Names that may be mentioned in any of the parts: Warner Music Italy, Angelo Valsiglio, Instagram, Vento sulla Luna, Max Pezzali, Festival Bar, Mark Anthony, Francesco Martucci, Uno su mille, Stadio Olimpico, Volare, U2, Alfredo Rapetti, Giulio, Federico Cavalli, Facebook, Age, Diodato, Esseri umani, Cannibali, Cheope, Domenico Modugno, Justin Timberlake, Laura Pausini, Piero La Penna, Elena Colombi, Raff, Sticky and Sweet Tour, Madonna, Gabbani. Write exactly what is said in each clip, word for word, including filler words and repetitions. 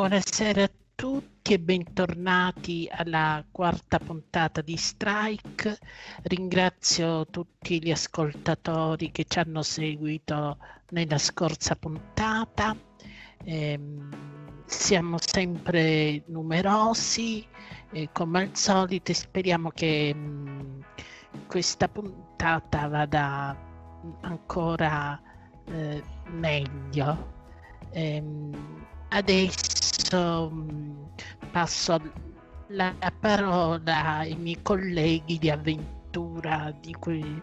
Buonasera a tutti e bentornati alla quarta puntata di Strike. Ringrazio tutti gli ascoltatori che ci hanno seguito nella scorsa puntata. Eh, siamo sempre numerosi, eh, come al solito, e speriamo che mh, questa puntata vada ancora eh, meglio. Eh, Adesso passo la parola ai miei colleghi di avventura di, que-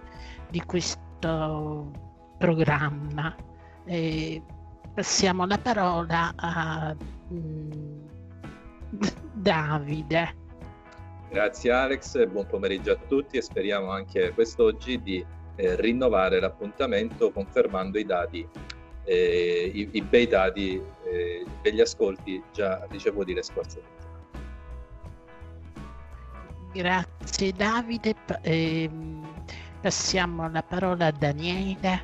di questo programma. E passiamo la parola a Davide. Grazie Alex, buon pomeriggio a tutti e speriamo anche quest'oggi di eh, rinnovare l'appuntamento confermando i dati. Eh, i, i bei dati eh, degli ascolti già ricevuti le scorse settimane. Grazie Davide, eh, passiamo la parola a Daniele.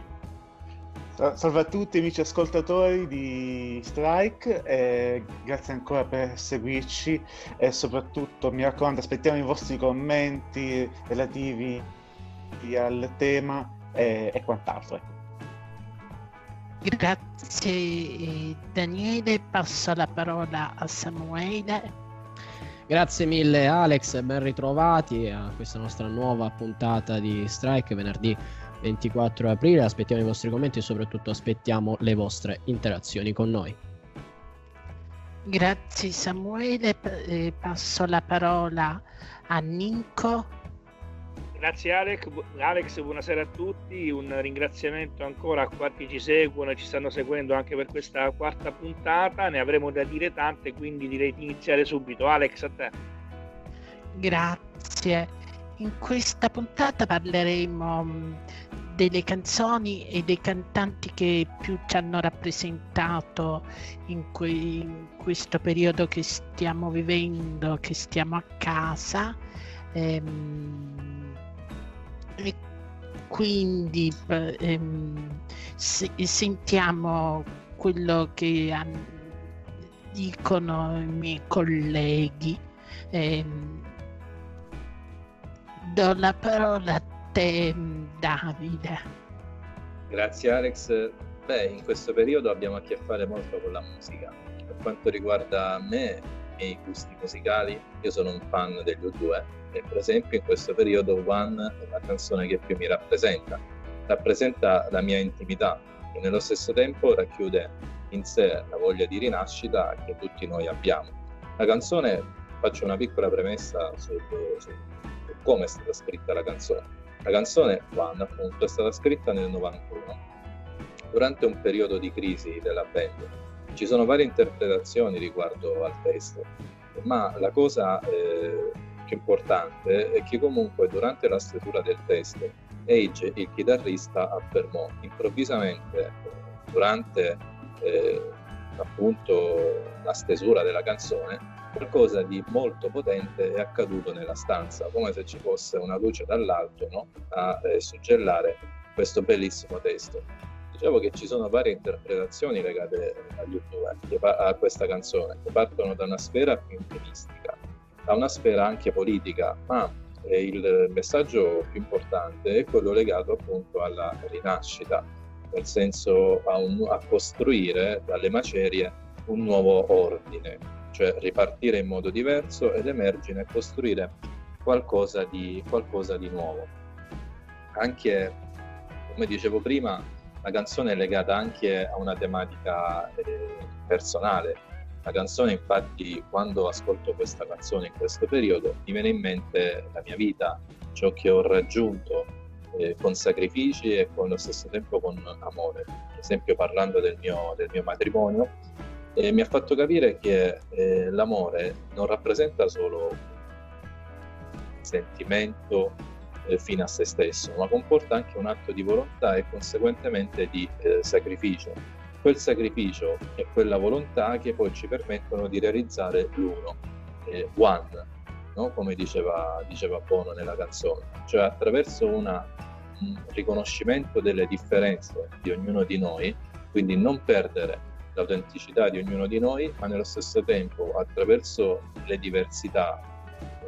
Salve a tutti amici ascoltatori di Strike, eh, grazie ancora per seguirci e soprattutto mi raccomando aspettiamo i vostri commenti relativi al tema eh, e quant'altro. Grazie Daniele, passo la parola a Samuele. Grazie mille Alex, ben ritrovati a questa nostra nuova puntata di Strike venerdì ventiquattro aprile. Aspettiamo i vostri commenti e soprattutto aspettiamo le vostre interazioni con noi. Grazie Samuele, passo la parola a Ninco. Grazie Alex. Alex, buonasera a tutti, un ringraziamento ancora a quanti ci seguono e ci stanno seguendo anche per questa quarta puntata, ne avremo da dire tante, quindi direi di iniziare subito. Alex, a te. Grazie, in questa puntata parleremo delle canzoni e dei cantanti che più ci hanno rappresentato in, que- in questo periodo che stiamo vivendo, che stiamo a casa. Ehm... E quindi ehm, se, sentiamo quello che han, dicono i miei colleghi. Ehm, do la parola a te, Davide. Grazie Alex. Beh, in questo periodo abbiamo a che fare molto con la musica. Per quanto riguarda me, i miei gusti musicali, io sono un fan degli U due. E per esempio in questo periodo One è la canzone che più mi rappresenta, rappresenta la mia intimità e nello stesso tempo racchiude in sé la voglia di rinascita che tutti noi abbiamo. La canzone, faccio una piccola premessa su, su, su come è stata scritta la canzone. La canzone One appunto è stata scritta nel novantuno durante un periodo di crisi della band. Ci sono varie interpretazioni riguardo al testo, ma la cosa eh, importante è che comunque durante la stesura del testo Age, il chitarrista, affermò improvvisamente durante eh, appunto la stesura della canzone qualcosa di molto potente è accaduto nella stanza, come se ci fosse una luce dall'alto, no? a eh, suggellare questo bellissimo testo. Dicevo che ci sono varie interpretazioni legate agli U due, a questa canzone, che partono da una sfera più intimistica, da una sfera anche politica, ma il messaggio più importante è quello legato appunto alla rinascita, nel senso a, un, a costruire dalle macerie un nuovo ordine, cioè ripartire in modo diverso ed emergere e costruire qualcosa di, qualcosa di nuovo. Anche, come dicevo prima, la canzone è legata anche a una tematica eh, personale. La canzone, infatti, quando ascolto questa canzone in questo periodo, mi viene in mente la mia vita, ciò che ho raggiunto eh, con sacrifici e con, allo stesso tempo con amore. Per esempio, parlando del mio, del mio matrimonio, eh, mi ha fatto capire che eh, l'amore non rappresenta solo un sentimento eh, fino a se stesso, ma comporta anche un atto di volontà e conseguentemente di eh, sacrificio. Quel sacrificio e quella volontà che poi ci permettono di realizzare l'uno, eh, one, no? Come diceva, diceva Bono nella canzone, cioè attraverso una, un riconoscimento delle differenze di ognuno di noi, quindi non perdere l'autenticità di ognuno di noi, ma nello stesso tempo, attraverso le diversità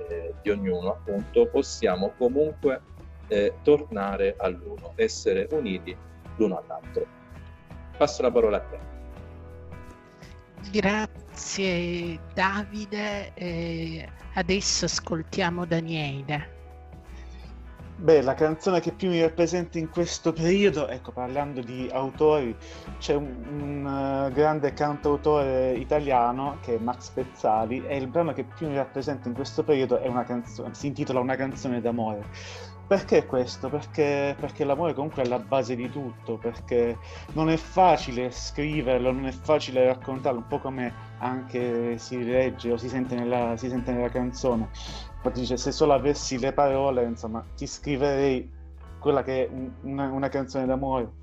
eh, di ognuno, appunto, possiamo comunque eh, tornare all'uno, essere uniti l'uno all'altro. Passo la parola a te. Grazie Davide, e adesso ascoltiamo Daniele. Beh, la canzone che più mi rappresenta in questo periodo, ecco, parlando di autori, c'è un, un uh, grande cantautore italiano che è Max Pezzali, e il brano che più mi rappresenta in questo periodo è una canzone, si intitola Una canzone d'amore. Perché questo? Perché, perché l'amore comunque è la base di tutto, perché non è facile scriverlo, non è facile raccontarlo, un po' come anche si legge o si sente nella, si sente nella canzone. Dice, se solo avessi le parole, insomma, ti scriverei quella che è un, una, una canzone d'amore.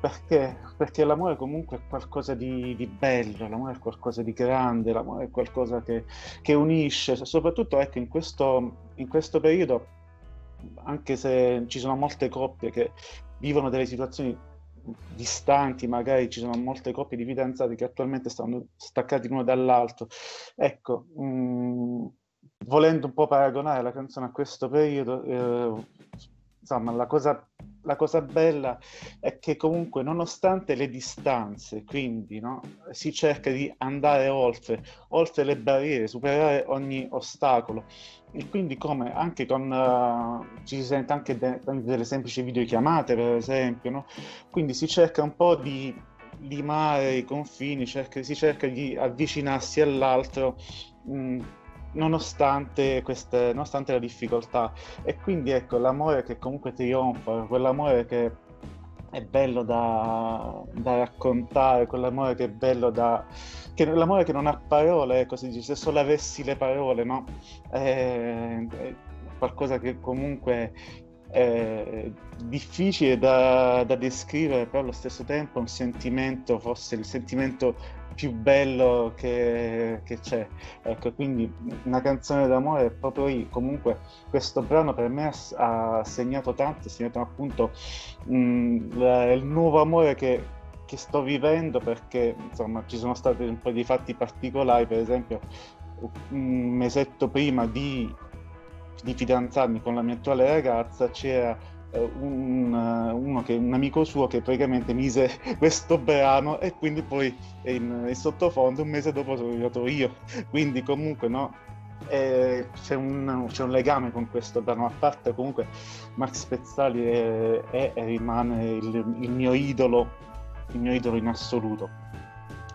Perché? Perché l'amore comunque è qualcosa di, di bello, l'amore è qualcosa di grande, l'amore è qualcosa che, che unisce, soprattutto ecco, in questo, in questo periodo, anche se ci sono molte coppie che vivono delle situazioni distanti, magari ci sono molte coppie di fidanzati che attualmente stanno staccati l'uno dall'altro. Ecco, mh, volendo un po' paragonare la canzone a questo periodo, eh, insomma, la cosa, la cosa bella è che comunque, nonostante le distanze, quindi, no, si cerca di andare oltre, oltre le barriere, superare ogni ostacolo. E quindi, come anche con uh, ci si sente anche de- delle semplici videochiamate, per esempio, no? Quindi si cerca un po' di limare i confini, cerca, si cerca di avvicinarsi all'altro, mh, nonostante queste, nonostante la difficoltà. E quindi ecco l'amore che comunque trionfa, quell'amore che è bello da, da raccontare, quell'amore che è bello da, che l'amore che non ha parole, ecco, si dice se solo avessi le parole, no? È, è qualcosa che comunque è difficile da, da descrivere, però allo stesso tempo è un sentimento, forse il sentimento più bello che, che c'è, ecco. Quindi una canzone d'amore è proprio io. Comunque questo brano per me ha segnato tanto, ha segnato appunto mh, la, il nuovo amore che, che sto vivendo, perché insomma ci sono stati un po' di fatti particolari, per esempio un mesetto prima di, di fidanzarmi con la mia attuale ragazza c'era Un, uno che, un amico suo che praticamente mise questo brano, e quindi poi in, in sottofondo un mese dopo sono arrivato io, quindi comunque no, eh, c'è, un, c'è un legame con questo brano. A parte comunque Max Pezzali è, è, è rimane il, il mio idolo, il mio idolo in assoluto,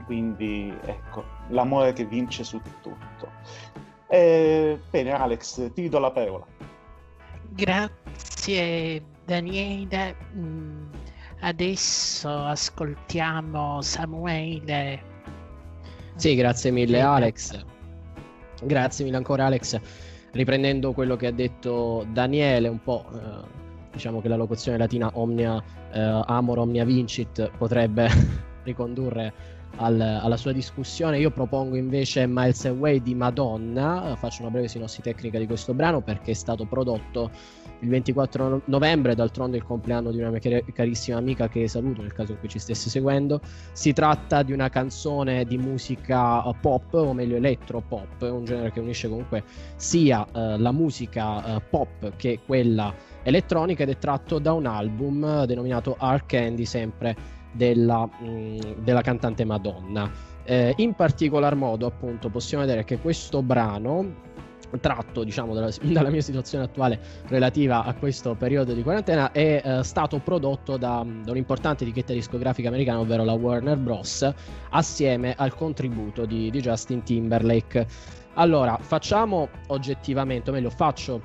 quindi ecco l'amore che vince su tutto. E, bene Alex, ti do la parola. Grazie Daniele, adesso ascoltiamo Samuele. Sì, grazie mille Alex, grazie mille ancora Alex, riprendendo quello che ha detto Daniele, un po' eh, diciamo che la locuzione latina omnia eh, amor omnia vincit potrebbe ricondurre Al, alla sua discussione. Io propongo invece Miles Away di Madonna, faccio una breve sinossi tecnica di questo brano perché è stato prodotto il ventiquattro novembre, d'altronde il compleanno di una mia carissima amica che saluto nel caso in cui ci stesse seguendo. Si tratta di una canzone di musica pop, o meglio elettro pop, un genere che unisce comunque sia eh, la musica eh, pop che quella elettronica, ed è tratto da un album denominato Hard Candy, sempre Della, mh, della cantante Madonna. Eh, in particolar modo appunto possiamo vedere che questo brano, tratto diciamo dalla, dalla mia situazione attuale relativa a questo periodo di quarantena, è eh, stato prodotto da, da un'importante etichetta discografica americana, ovvero la Warner Bros, assieme al contributo di, di Justin Timberlake. Allora facciamo oggettivamente, o meglio faccio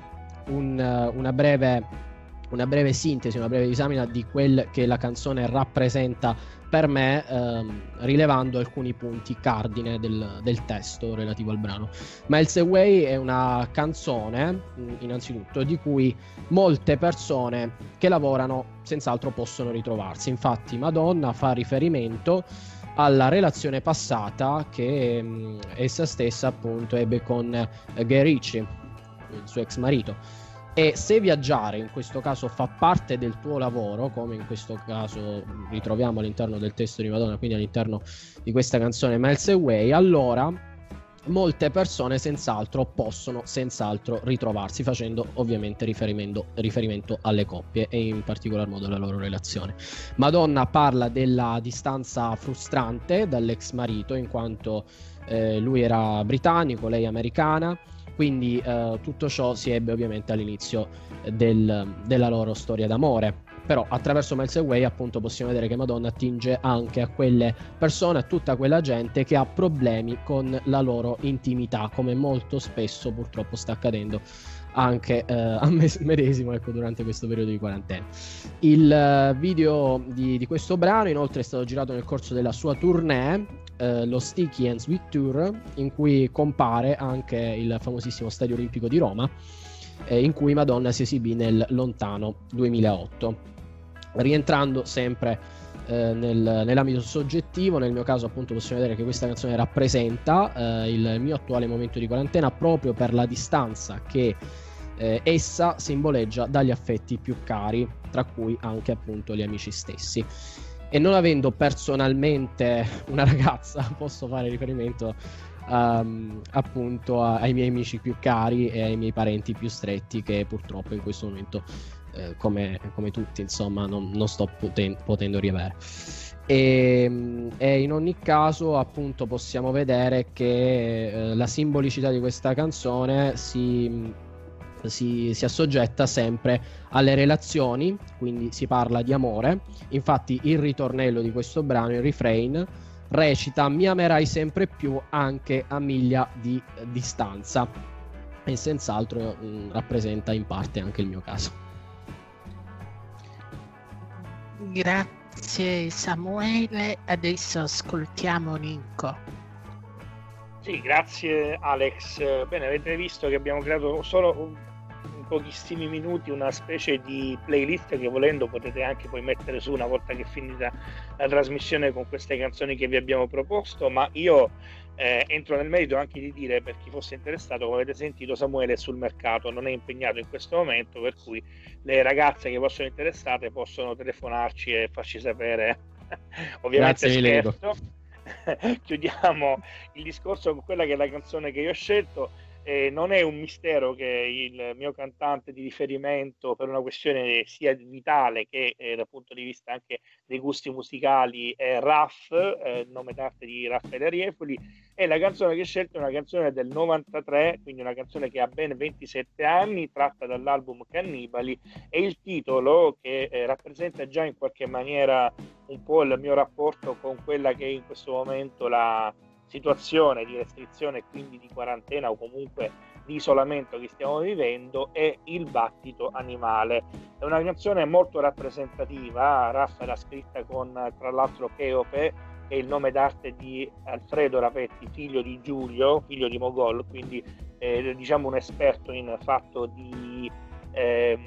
un, una breve una breve sintesi, una breve disamina di quel che la canzone rappresenta per me, ehm, rilevando alcuni punti cardine del, del testo relativo al brano. Miles Away è una canzone, innanzitutto, di cui molte persone che lavorano senz'altro possono ritrovarsi. Infatti Madonna fa riferimento alla relazione passata che ehm, essa stessa appunto ebbe con eh, Gerici, il suo ex marito. E se viaggiare in questo caso fa parte del tuo lavoro, come in questo caso ritroviamo all'interno del testo di Madonna, quindi all'interno di questa canzone Miles Away, allora molte persone senz'altro possono senz'altro ritrovarsi, facendo ovviamente riferimento, riferimento alle coppie e in particolar modo alla loro relazione. Madonna parla della distanza frustrante dall'ex marito, in quanto eh, lui era britannico, lei americana, quindi eh, tutto ciò si ebbe ovviamente all'inizio del, della loro storia d'amore. Però attraverso Miles Away appunto possiamo vedere che Madonna attinge anche a quelle persone, a tutta quella gente che ha problemi con la loro intimità, come molto spesso purtroppo sta accadendo anche eh, a me medesimo, ecco, durante questo periodo di quarantena. Il eh, video di, di questo brano inoltre è stato girato nel corso della sua tournée, eh, lo Sticky and Sweet Tour, in cui compare anche il famosissimo Stadio Olimpico di Roma, eh, in cui Madonna si esibì nel lontano duemilaotto. Rientrando sempre eh, nel, nell'ambito soggettivo, nel mio caso appunto possiamo vedere che questa canzone rappresenta eh, il mio attuale momento di quarantena, proprio per la distanza che eh, essa simboleggia dagli affetti più cari, tra cui anche appunto gli amici stessi. E non avendo personalmente una ragazza, posso fare riferimento Um, appunto a, ai miei amici più cari e ai miei parenti più stretti, che purtroppo in questo momento eh, come, come tutti insomma non, non sto poten- potendo riavere. E, e in ogni caso appunto possiamo vedere che eh, la simbolicità di questa canzone si, si, si assoggetta sempre alle relazioni, quindi si parla di amore. Infatti il ritornello di questo brano, il refrain, recita: mi amerai sempre più anche a miglia di distanza, e senz'altro mh, rappresenta in parte anche il mio caso. Grazie Samuele, adesso ascoltiamo Ninko. Sì, grazie Alex. Bene, avete visto che abbiamo creato solo in pochissimi minuti una specie di playlist che volendo potete anche poi mettere su una volta che è finita la trasmissione, con queste canzoni che vi abbiamo proposto. Ma io eh, entro nel merito anche di dire, per chi fosse interessato, come avete sentito Samuele è sul mercato, non è impegnato in questo momento, per cui le ragazze che possono interessate possono telefonarci e farci sapere ovviamente. Grazie, scherzo. Chiudiamo il discorso con quella che è la canzone che io ho scelto. Eh, non è un mistero che il mio cantante di riferimento, per una questione sia vitale che eh, dal punto di vista anche dei gusti musicali, è Raff, eh, nome d'arte di Raffaele Riefoli, e la canzone che ho scelto è una canzone del novantatré, quindi una canzone che ha ben ventisette anni, tratta dall'album Cannibali, e il titolo che eh, rappresenta già in qualche maniera un po' il mio rapporto con quella che in questo momento la situazione di restrizione, quindi di quarantena o comunque di isolamento che stiamo vivendo, è il battito animale. È una canzone molto rappresentativa. Raffa l'ha scritta con, tra l'altro, Cheope, che è il nome d'arte di Alfredo Rapetti, figlio di Giulio, figlio di Mogol, quindi eh, diciamo un esperto in fatto di, eh,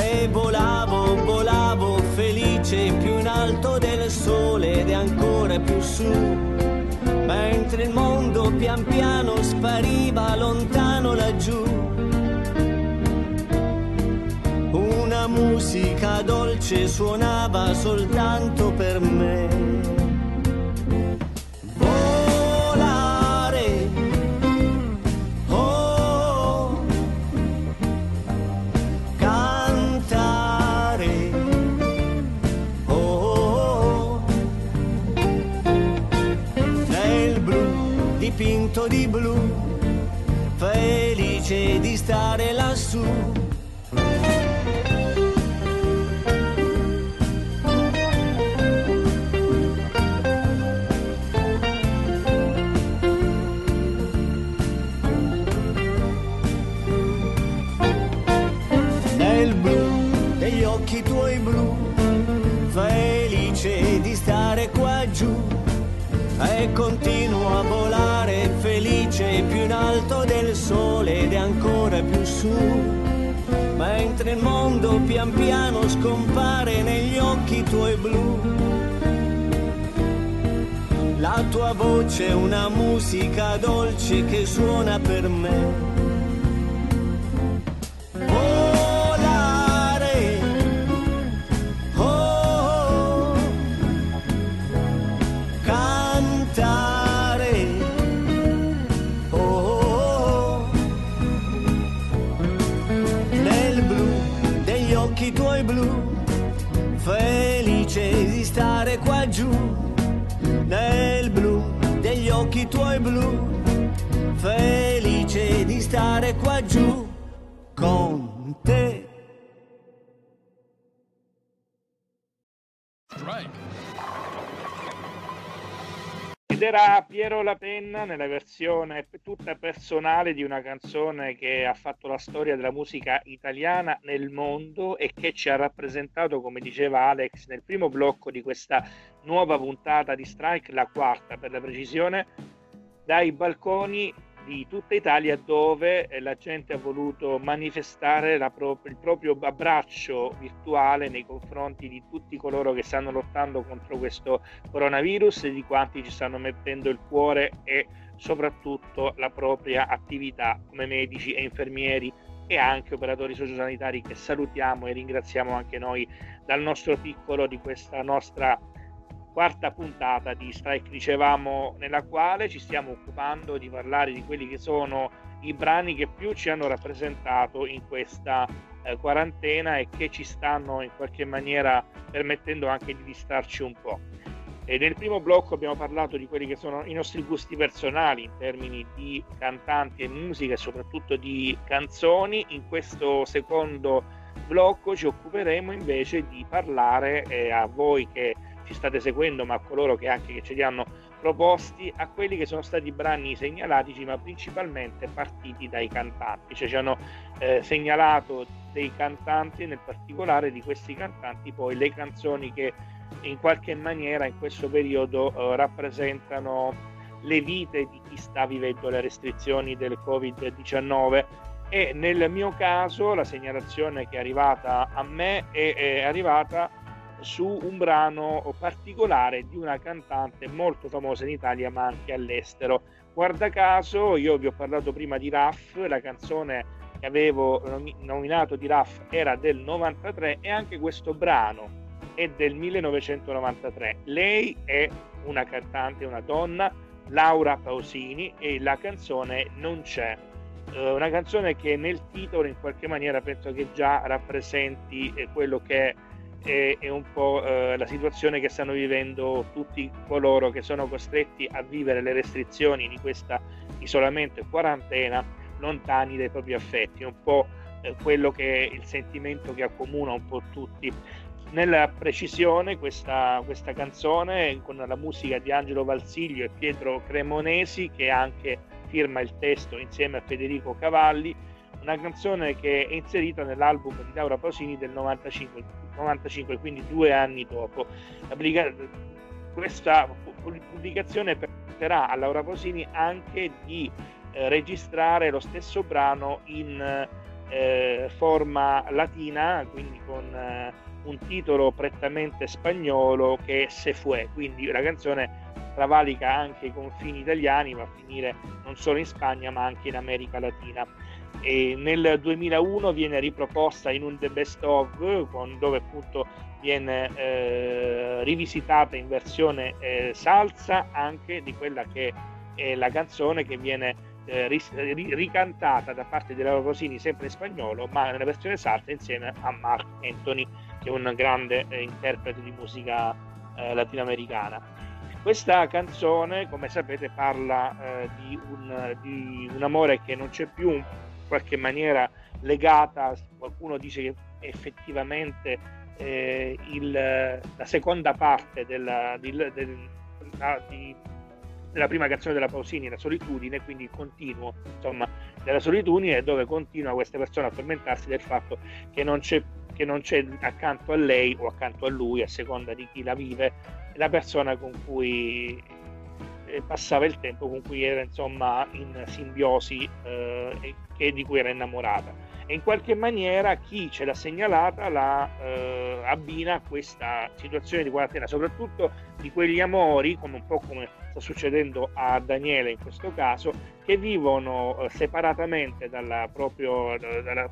E volavo, volavo felice più in alto del sole ed ancora più su, mentre il mondo pian piano spariva lontano laggiù. Una musica dolce suonava soltanto per me. Dipinto di blu, felice di stare lassù. Nel blu degli occhi tuoi blu, felice di stare qua giù. E continuo a volare felice più in alto del sole ed è ancora più su, mentre il mondo pian piano scompare negli occhi tuoi blu. La tua voce è una musica dolce che suona per me. Nel blu degli occhi tuoi blu, felice di stare qua giù con te. Ed era Piero La Penna nella versione tutta personale di una canzone che ha fatto la storia della musica italiana nel mondo e che ci ha rappresentato, come diceva Alex, nel primo blocco di questa nuova puntata di Strike, la quarta per la precisione, dai balconi di tutta Italia dove la gente ha voluto manifestare la pro- il proprio abbraccio virtuale nei confronti di tutti coloro che stanno lottando contro questo coronavirus e di quanti ci stanno mettendo il cuore e soprattutto la propria attività come medici e infermieri e anche operatori sociosanitari che salutiamo e ringraziamo anche noi dal nostro piccolo di questa nostra quarta puntata di Strike, dicevamo, nella quale ci stiamo occupando di parlare di quelli che sono i brani che più ci hanno rappresentato in questa eh, quarantena e che ci stanno in qualche maniera permettendo anche di distrarci un po'. E nel primo blocco abbiamo parlato di quelli che sono i nostri gusti personali in termini di cantanti e musica e soprattutto di canzoni. In questo secondo blocco ci occuperemo invece di parlare eh, a voi che ci state seguendo, ma a coloro che anche che ce li hanno proposti, a quelli che sono stati brani segnalatici, ma principalmente partiti dai cantanti. Cioè ci hanno eh, segnalato dei cantanti, nel particolare di questi cantanti poi le canzoni che in qualche maniera in questo periodo eh, rappresentano le vite di chi sta vivendo le restrizioni del covid diciannove. E nel mio caso la segnalazione che è arrivata a me è, è arrivata su un brano particolare di una cantante molto famosa in Italia ma anche all'estero. Guarda caso io vi ho parlato prima di Raff, la canzone che avevo nominato di Raff era del novantatré e anche questo brano è del millenovecentonovantatré. Lei è una cantante, una donna, Laura Pausini, e la canzone Non c'è, una canzone che nel titolo in qualche maniera penso che già rappresenti quello che è, è un po' la situazione che stanno vivendo tutti coloro che sono costretti a vivere le restrizioni di questa isolamento e quarantena lontani dai propri affetti, un po' quello che è il sentimento che accomuna un po' tutti. Nella precisione questa, questa canzone con la musica di Angelo Valsiglio e Pietro Cremonesi, che anche firma il testo insieme a Federico Cavalli, una canzone che è inserita nell'album di Laura Pausini del novantacinque, novantacinque, quindi due anni dopo. Questa pubblicazione permetterà a Laura Pausini anche di eh, registrare lo stesso brano in eh, forma latina, quindi con eh, un titolo prettamente spagnolo che è Se Fue, quindi la canzone travalica anche i confini italiani, va a finire non solo in Spagna ma anche in America Latina. E nel duemilauno viene riproposta in un The Best Of, con, dove appunto viene eh, rivisitata in versione eh, salsa anche di quella che è la canzone che viene ricantata da parte di Laura Pausini sempre in spagnolo, ma nella versione salsa insieme a Mark Anthony, che è un grande eh, interprete di musica eh, latinoamericana. Questa canzone, come sapete, parla eh, di, un, di un amore che non c'è più, in qualche maniera legata, qualcuno dice che effettivamente eh, il, la seconda parte della, di, del, la, di la prima canzone della Pausini, La solitudine, quindi il continuo insomma della solitudine, dove continua questa persona a tormentarsi del fatto che non c'è, che non c'è accanto a lei o accanto a lui, a seconda di chi la vive, la persona con cui passava il tempo, con cui era insomma in simbiosi eh, e di cui era innamorata. E in qualche maniera chi ce l'ha segnalata la eh, abbina a questa situazione di quarantena, soprattutto di quegli amori, come un po' come sta succedendo a Daniele in questo caso, che vivono eh, separatamente dalla, proprio, dalla,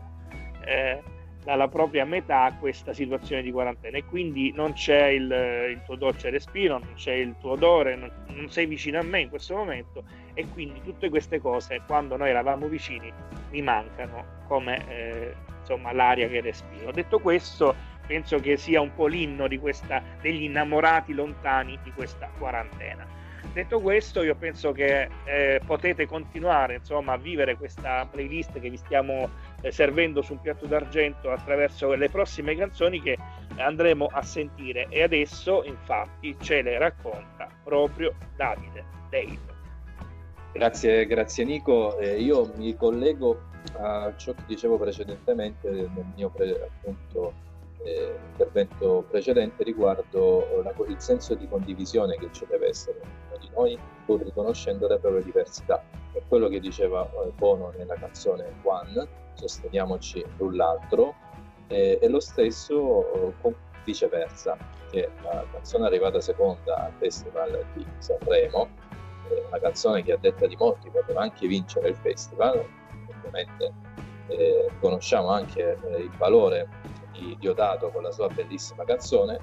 eh, dalla propria metà questa situazione di quarantena, e quindi non c'è il, il tuo dolce respiro, non c'è il tuo odore, non, non sei vicino a me in questo momento, e quindi tutte queste cose, quando noi eravamo vicini, mi mancano come eh, insomma l'aria che respiro. Detto questo, penso che sia un po' l'inno di questa, degli innamorati lontani di questa quarantena. Detto questo, io penso che eh, potete continuare insomma a vivere questa playlist che vi stiamo eh, servendo su un piatto d'argento attraverso le prossime canzoni che andremo a sentire, e adesso infatti ce le racconta proprio Davide Dave. Grazie, grazie Nico. Eh, io mi collego a ciò che dicevo precedentemente nel mio pre- appunto Eh, intervento precedente riguardo la, il senso di condivisione che ci deve essere ognuno di noi, pur riconoscendo le proprie diversità. È quello che diceva Bono nella canzone One, sosteniamoci l'un l'altro, eh, e lo stesso con, viceversa, che la canzone arrivata seconda al Festival di Sanremo, eh, una canzone che a detta di molti poteva anche vincere il festival, ovviamente eh, conosciamo anche eh, il valore di Diodato con la sua bellissima canzone,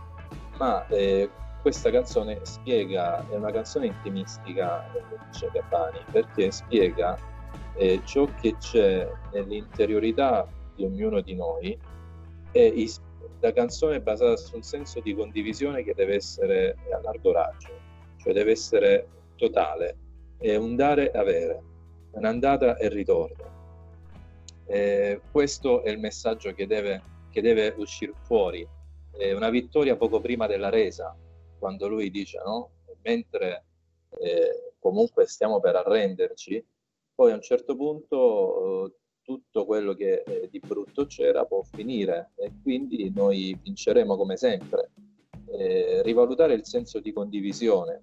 ma eh, questa canzone spiega, è una canzone intimistica, dice Gabbani, perché spiega eh, ciò che c'è nell'interiorità di ognuno di noi, e is- la canzone è basata su un senso di condivisione che deve essere a largo raggio, cioè deve essere totale, è un dare e avere, un'andata e ritorno. Eh, questo è il messaggio che deve, che deve uscire fuori. Eh, una vittoria poco prima della resa, quando lui dice, no? Mentre eh, comunque stiamo per arrenderci, poi a un certo punto eh, tutto quello che eh, di brutto c'era può finire e quindi noi vinceremo come sempre. Eh, rivalutare il senso di condivisione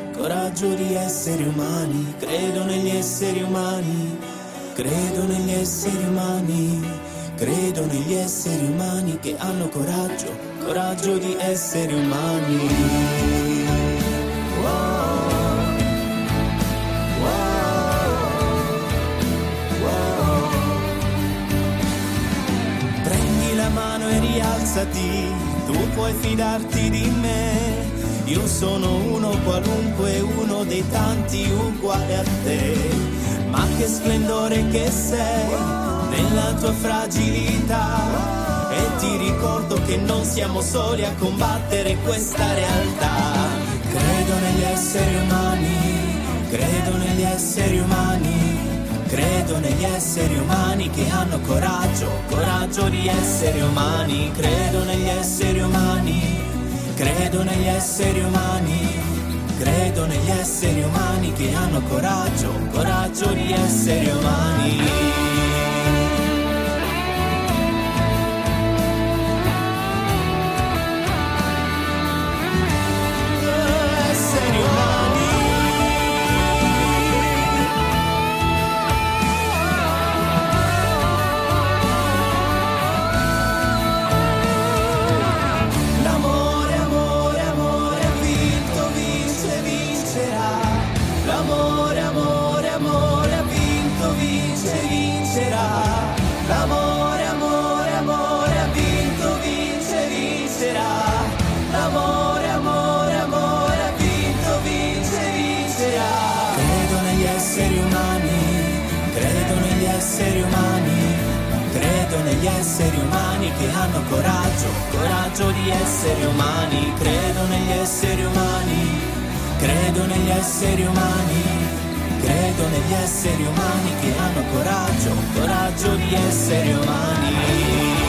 coraggio di esseri umani. Credo negli esseri umani, credo negli esseri umani. Credo negli esseri umani che hanno coraggio, coraggio di esseri umani. Tu puoi fidarti di me, io sono uno qualunque, uno dei tanti uguali a te. Ma che splendore che sei nella tua fragilità, e ti ricordo che non siamo soli a combattere questa realtà. Credo negli esseri umani, credo negli esseri umani. Credo negli esseri umani che hanno coraggio, coraggio di esseri umani. Credo negli esseri umani, credo negli esseri umani. Credo negli esseri umani che hanno coraggio, coraggio di esseri umani. Gli esseri umani che hanno coraggio, coraggio di esseri umani. Credo negli esseri umani, credo negli esseri umani. Credo negli esseri umani che hanno coraggio, coraggio di esseri umani.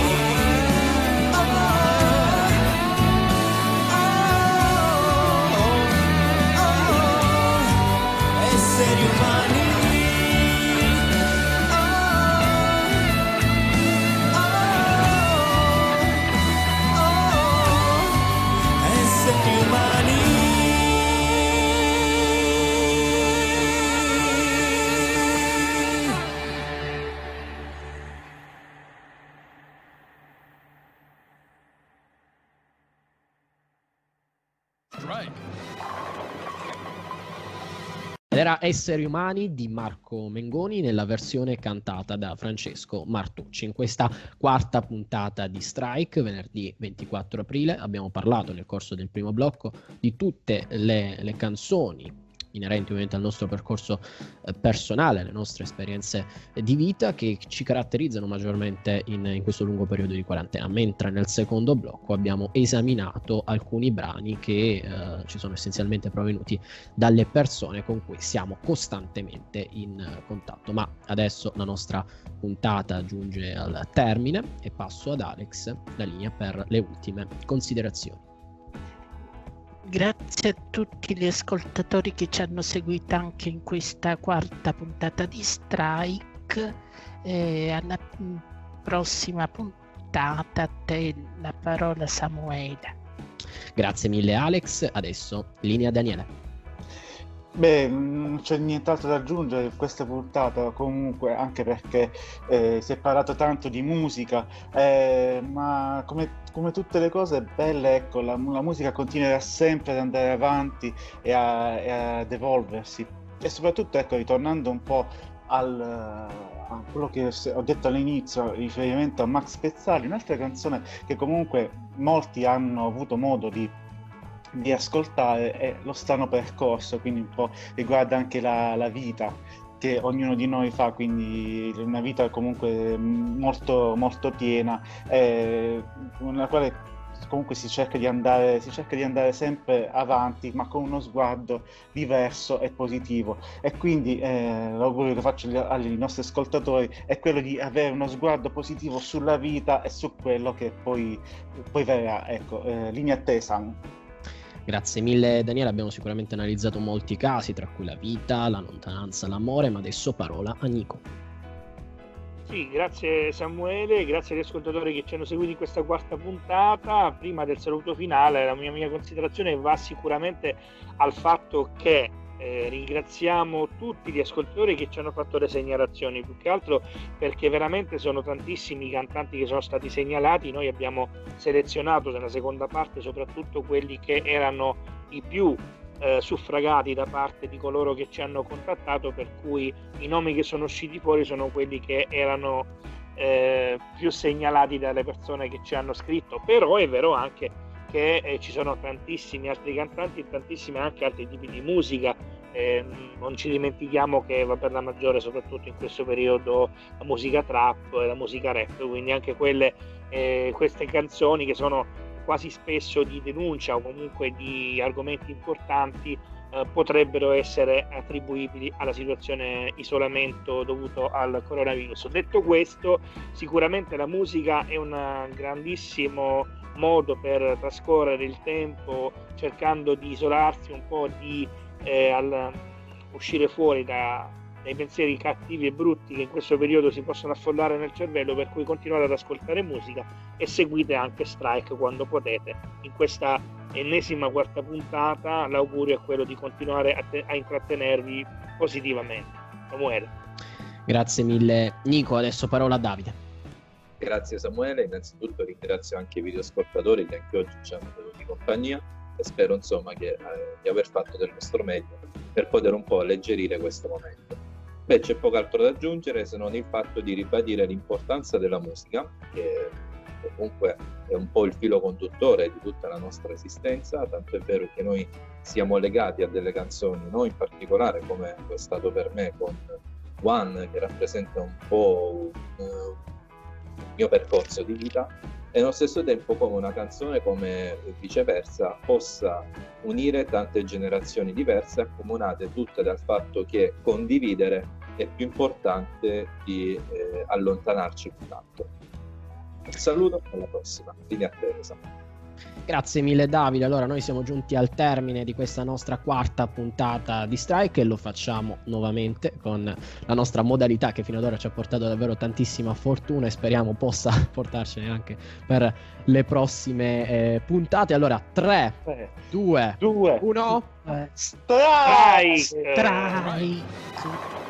Era Esseri umani di Marco Mengoni nella versione cantata da Francesco Martucci. In questa quarta puntata di Strike, venerdì ventiquattro aprile, abbiamo parlato nel corso del primo blocco di tutte le, le canzoni inerenti ovviamente al nostro percorso eh, personale, alle nostre esperienze eh, di vita che ci caratterizzano maggiormente in, in questo lungo periodo di quarantena, mentre nel secondo blocco abbiamo esaminato alcuni brani che eh, ci sono essenzialmente provenuti dalle persone con cui siamo costantemente in eh, contatto. Ma adesso la nostra puntata giunge al termine e passo ad Alex la linea per le ultime considerazioni. Grazie a tutti gli ascoltatori che ci hanno seguito anche in questa quarta puntata di Strike. Eh, alla prossima puntata a te la parola, Samuele. Grazie mille Alex, adesso linea Daniele. Beh, non c'è nient'altro da aggiungere in questa puntata, comunque, anche perché eh, si è parlato tanto di musica, eh, ma come, come tutte le cose belle, ecco, la, la musica continuerà sempre ad andare avanti e, a, e ad evolversi. E soprattutto, ecco, ritornando un po' al... a quello che ho detto all'inizio, riferimento a Max Pezzali, un'altra canzone che comunque molti hanno avuto modo di di ascoltare è Lo strano percorso, quindi un po' riguarda anche la, la vita che ognuno di noi fa, quindi una vita comunque molto molto piena, eh, nella quale comunque si cerca di andare si cerca di andare sempre avanti, ma con uno sguardo diverso e positivo. E quindi eh, l'augurio che faccio ai nostri ascoltatori è quello di avere uno sguardo positivo sulla vita e su quello che poi, poi verrà. Ecco, eh, linea a te, Sam. Grazie mille Daniele, abbiamo sicuramente analizzato molti casi, tra cui la vita, la lontananza, l'amore, ma adesso parola a Nico. Sì, grazie Samuele, grazie agli ascoltatori che ci hanno seguito in questa quarta puntata. Prima del saluto finale, la mia, mia considerazione va sicuramente al fatto che eh, ringraziamo tutti gli ascoltatori che ci hanno fatto le segnalazioni, più che altro perché veramente sono tantissimi i cantanti che sono stati segnalati. Noi abbiamo selezionato nella seconda parte soprattutto quelli che erano i più Eh, suffragati da parte di coloro che ci hanno contattato, per cui i nomi che sono usciti fuori sono quelli che erano eh, più segnalati dalle persone che ci hanno scritto. Però è vero anche che eh, ci sono tantissimi altri cantanti e tantissimi anche altri tipi di musica. Eh, non ci dimentichiamo che va per la maggiore, soprattutto in questo periodo, la musica trap e la musica rap, quindi anche quelle eh, queste canzoni che sono quasi spesso di denuncia o comunque di argomenti importanti eh, potrebbero essere attribuibili alla situazione isolamento dovuto al coronavirus. Detto questo, sicuramente la musica è un grandissimo modo per trascorrere il tempo, cercando di isolarsi un po', di eh, al, uscire fuori da, dai pensieri cattivi e brutti che in questo periodo si possono affollare nel cervello, per cui continuate ad ascoltare musica e seguite anche Strike quando potete. In questa ennesima quarta puntata l'augurio è quello di continuare a, te- a intrattenervi positivamente. Samuele. Grazie mille Nico, adesso parola a Davide. Grazie Samuele, innanzitutto ringrazio anche i videoascoltatori che anche oggi ci hanno tenuto in compagnia e spero insomma che, eh, di aver fatto del nostro meglio per poter un po' alleggerire questo momento. Beh, c'è poco altro da aggiungere se non il fatto di ribadire l'importanza della musica, che comunque è un po' il filo conduttore di tutta la nostra esistenza, tanto è vero che noi siamo legati a delle canzoni, noi in particolare, come è stato per me con One, che rappresenta un po' un, il mio percorso di vita, e allo stesso tempo come una canzone, come viceversa, possa unire tante generazioni diverse, accomunate tutte dal fatto che condividere è più importante di eh, allontanarci più tanto. Un saluto, alla prossima, linea attesa. Grazie mille Davide, allora noi siamo giunti al termine di questa nostra quarta puntata di Strike e lo facciamo nuovamente con la nostra modalità che fino ad ora ci ha portato davvero tantissima fortuna e speriamo possa portarcene anche per le prossime eh, puntate. Allora tre, due, uno, Strike! Strike!